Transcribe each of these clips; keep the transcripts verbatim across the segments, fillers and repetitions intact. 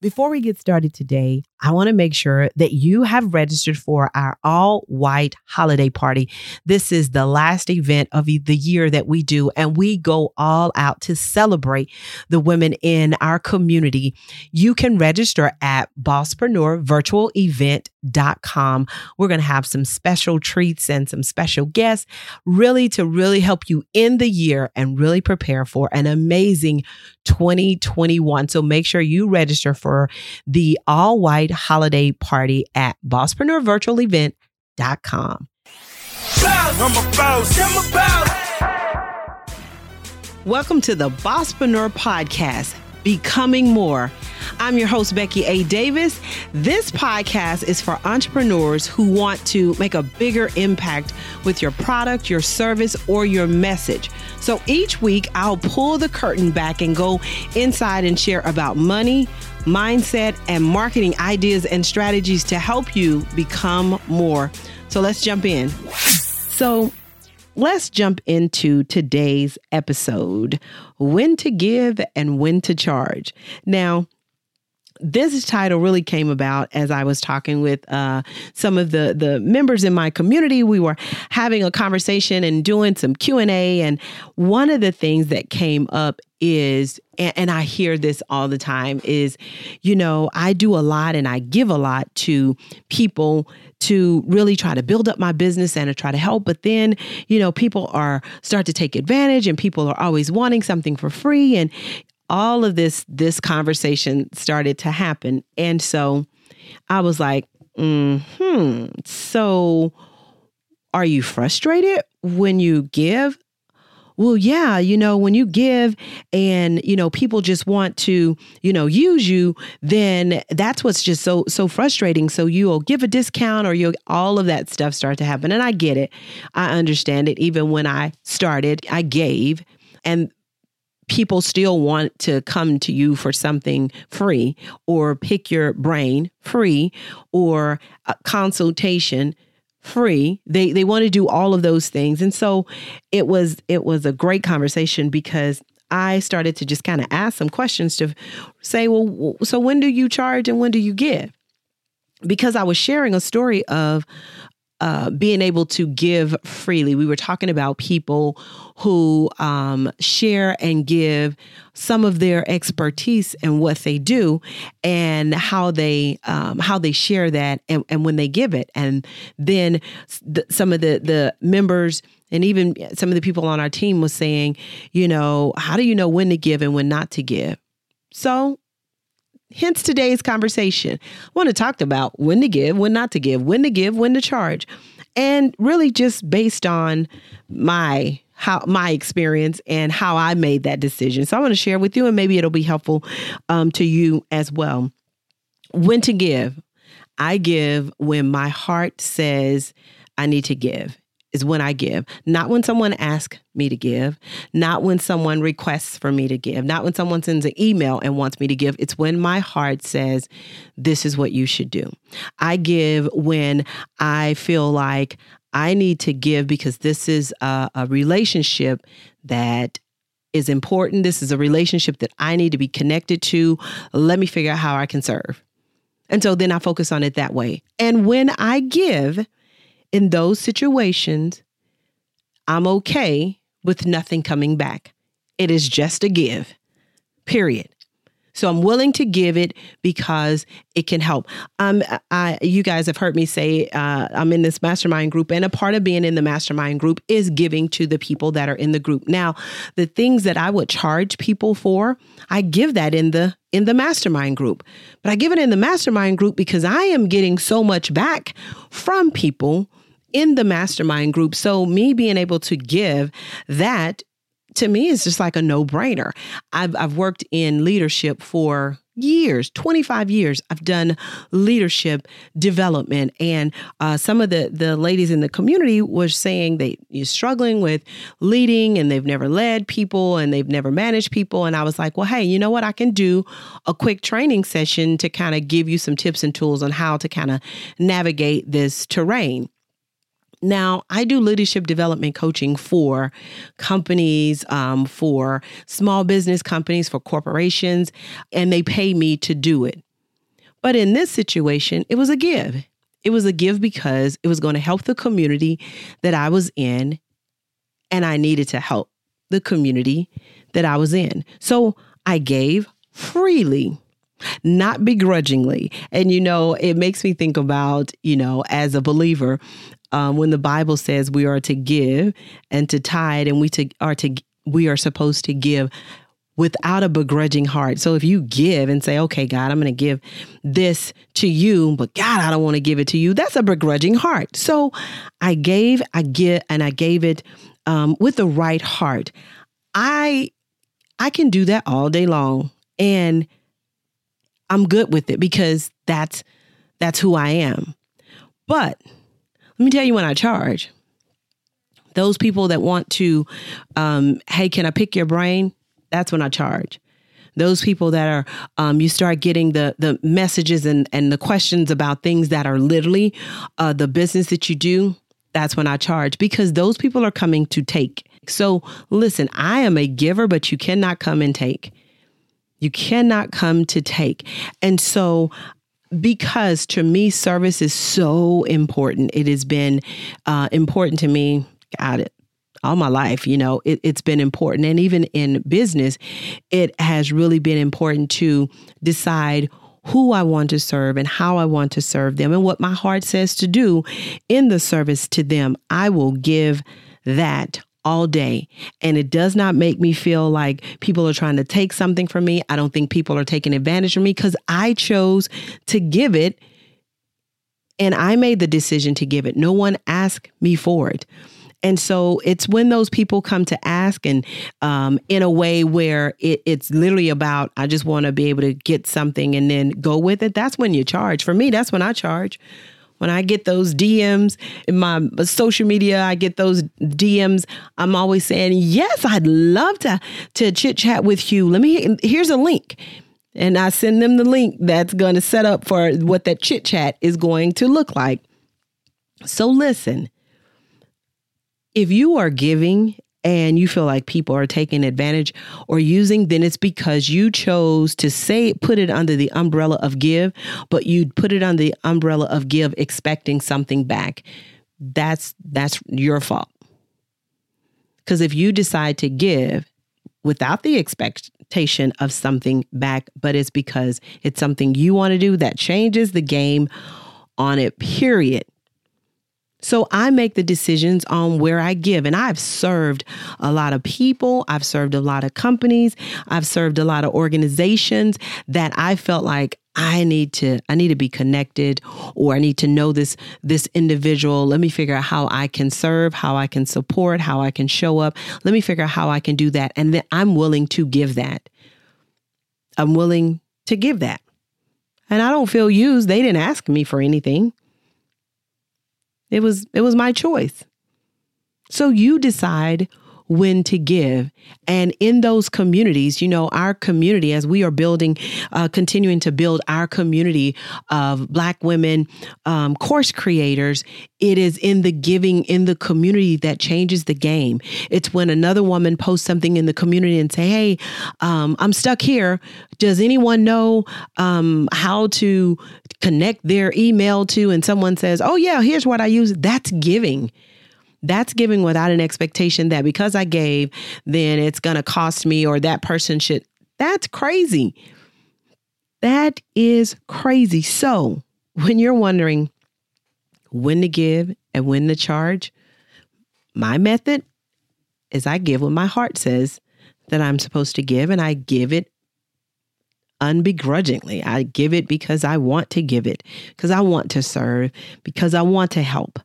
Before we get started today, I want to make sure that you have registered for our all-white holiday party. This is the last event of the year that we do, and we go all out to celebrate the women in our community. You can register at Bosspreneur Virtual Event dot com. We're going to have some special treats and some special guests, really to really help you end the year and really prepare for an amazing twenty twenty-one. So make sure you register for the all-white holiday party at Bosspreneur Virtual Event dot com. I'm a boss. I'm a boss. Welcome to the Bosspreneur Podcast, Becoming More. I'm your host, Becky A. Davis. This podcast is for entrepreneurs who want to make a bigger impact with your product, your service, or your message. So each week, I'll pull the curtain back and go inside and share about money, mindset, and marketing ideas and strategies to help you become more. So let's jump in. So let's jump into today's episode, when to give and when to charge. Now, this title really came about as I was talking with uh, some of the, the members in my community. We were having a conversation and doing some Q and A. And one of the things that came up is, and, and I hear this all the time, is, you know, I do a lot and I give a lot to people to really try to build up my business and to try to help. But then, you know, people are start to take advantage and people are always wanting something for free. And all of this, this conversation started to happen. And so I was like, hmm, so are you frustrated when you give? Well, yeah, you know, when you give and, you know, people just want to, you know, use you, then that's what's just so, so frustrating. So you'll give a discount or you'll, all of that stuff start to happen. And I get it. I understand it. Even when I started, I gave, and people still want to come to you for something free or pick your brain free or a consultation free. They they want to do all of those things. And so it was it was a great conversation because I started to just kind of ask some questions to say, well, so when do you charge and when do you give? Because I was sharing a story of Uh, being able to give freely. We were talking about people who um, share and give some of their expertise and what they do and how they um, how they share that and, and when they give it. And then th- some of the, the members and even some of the people on our team was saying, you know, how do you know when to give and when not to give? So hence today's conversation. I want to talk about when to give, when not to give, when to give, when to charge, and really just based on my how my experience and how I made that decision. So I want to share with you, and maybe it'll be helpful um, to you as well. When to give. I give when my heart says I need to give. Is when I give, not when someone asks me to give, not when someone requests for me to give, not when someone sends an email and wants me to give. It's when my heart says, this is what you should do. I give when I feel like I need to give because this is a, a relationship that is important. This is a relationship that I need to be connected to. Let me figure out how I can serve. And so then I focus on it that way. And when I give, in those situations, I'm okay with nothing coming back. It is just a give, period. So I'm willing to give it because it can help. Um, I, you guys have heard me say uh, I'm in this mastermind group, and a part of being in the mastermind group is giving to the people that are in the group. Now, the things that I would charge people for, I give that in the in the mastermind group. But I give it in the mastermind group because I am getting so much back from people in the mastermind group. So me being able to give that, to me, it's just like a no-brainer. I've I've worked in leadership for years, twenty-five years. I've done leadership development, and uh, some of the the ladies in the community were saying they you're struggling with leading, and they've never led people, and they've never managed people. And I was like, well, hey, you know what? I can do a quick training session to kind of give you some tips and tools on how to kind of navigate this terrain. Now, I do leadership development coaching for companies, um, for small business companies, for corporations, and they pay me to do it. But in this situation, it was a give. It was a give because it was going to help the community that I was in, and I needed to help the community that I was in. So I gave freely, not begrudgingly. And, you know, it makes me think about, you know, as a believer, um, when the Bible says we are to give and to tithe, and we to, are to we are supposed to give without a begrudging heart. So if you give and say, okay, God, I'm going to give this to you, but God, I don't want to give it to you, that's a begrudging heart. So I gave, I give, and I gave it um, with the right heart. I, I can do that all day long, and I'm good with it because that's, that's who I am. But let me tell you when I charge. Those people that want to, um, hey, can I pick your brain? That's when I charge. Those people that are, um, you start getting the the messages and, and the questions about things that are literally uh, the business that you do. That's when I charge, because those people are coming to take. So listen, I am a giver, but you cannot come and take. You cannot come to take. And so, because to me, service is so important. It has been uh, important to me. Got it. All my life, you know, it, it's been important. And even in business, it has really been important to decide who I want to serve and how I want to serve them and what my heart says to do in the service to them. I will give that all day. And it does not make me feel like people are trying to take something from me. I don't think people are taking advantage of me, because I chose to give it, and I made the decision to give it. No one asked me for it. And so it's when those people come to ask, and um, in a way where it, it's literally about, I just want to be able to get something and then go with it. That's when you charge. For me, that's when I charge. When I get those D Ms in my social media, I get those D Ms. I'm always saying, yes, I'd love to, to chit chat with you. Let me, here's a link. And I send them the link that's going to set up for what that chit chat is going to look like. So listen, if you are giving and you feel like people are taking advantage or using, then it's because you chose to say, put it under the umbrella of give, but you put it under the umbrella of give expecting something back. That's, that's your fault. Because if you decide to give without the expectation of something back, but it's because it's something you want to do, that changes the game on it, period. So I make the decisions on where I give, and I've served a lot of people. I've served a lot of companies. I've served a lot of organizations that I felt like I need to, I need to be connected, or I need to know this, this individual. Let me figure out how I can serve, how I can support, how I can show up. Let me figure out how I can do that. And then I'm willing to give that. I'm willing to give that. And I don't feel used. They didn't ask me for anything. It was it was my choice. So you decide when to give. And in those communities, you know, our community, as we are building, uh, continuing to build our community of Black women um, course creators, it is in the giving in the community that changes the game. It's when another woman posts something in the community and say, hey, um, I'm stuck here. Does anyone know um, how to connect their email to? And someone says, oh, yeah, here's what I use. That's giving. That's giving without an expectation that because I gave, then it's going to cost me or that person should. That's crazy. That is crazy. So when you're wondering when to give and when to charge, my method is I give what my heart says that I'm supposed to give, and I give it unbegrudgingly. I give it because I want to give it, because I want to serve, because I want to help.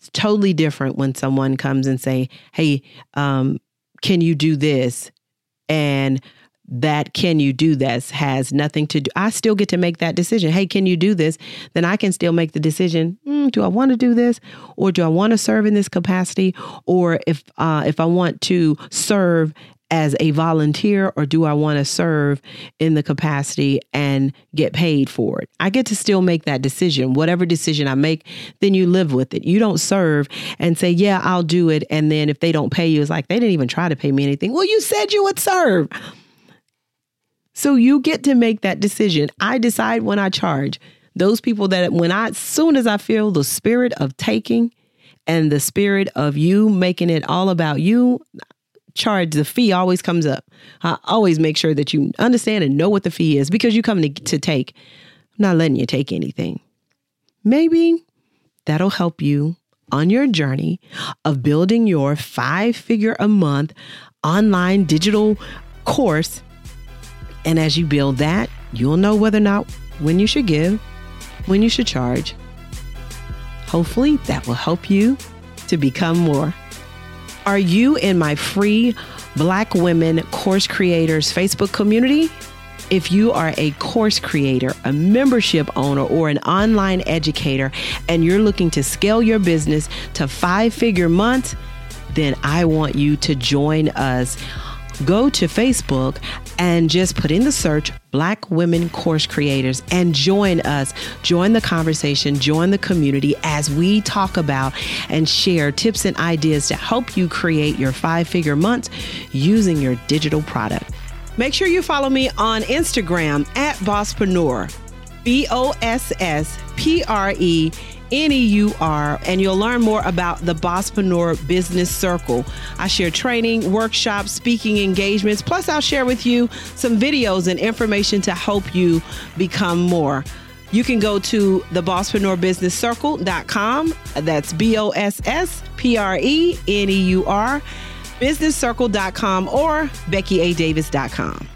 It's totally different when someone comes and say, hey, um, can you do this? And that can you do this has nothing to do. I still get to make that decision. Hey, can you do this? Then I can still make the decision. Mm, do I want to do this? Or do I want to serve in this capacity? Or if uh, if I want to serve as a volunteer, or do I want to serve in the capacity and get paid for it? I get to still make that decision. Whatever decision I make, then you live with it. You don't serve and say, yeah, I'll do it. And then if they don't pay you, it's like, they didn't even try to pay me anything. Well, you said you would serve. So you get to make that decision. I decide when I charge. Those people that when I, as soon as I feel the spirit of taking and the spirit of you making it all about you, charge, the fee always comes up. I always make sure that you understand and know what the fee is, because you come to, to take. I'm not letting you take anything. Maybe that'll help you on your journey of building your five-figure a month online digital course. And as you build that, you'll know whether or not when you should give, when you should charge. Hopefully that will help you to become more. Are you in my free Black Women Course Creators Facebook community? If you are a course creator, a membership owner, or an online educator, and you're looking to scale your business to five-figure months, then I want you to join us. Go to Facebook and just put in the search Black Women Course Creators and join us. Join the conversation, join the community as we talk about and share tips and ideas to help you create your five-figure months using your digital product. Make sure you follow me on Instagram at Bosspreneur, B O S S P R E N E U R, and you'll learn more about the Bosspreneur Business Circle. I share training, workshops, speaking engagements, plus I'll share with you some videos and information to help you become more. You can go to the Bosspreneur Business Circle dot com. That's B O S S P R E N E U R. business circle dot com or Becky A Davis dot com.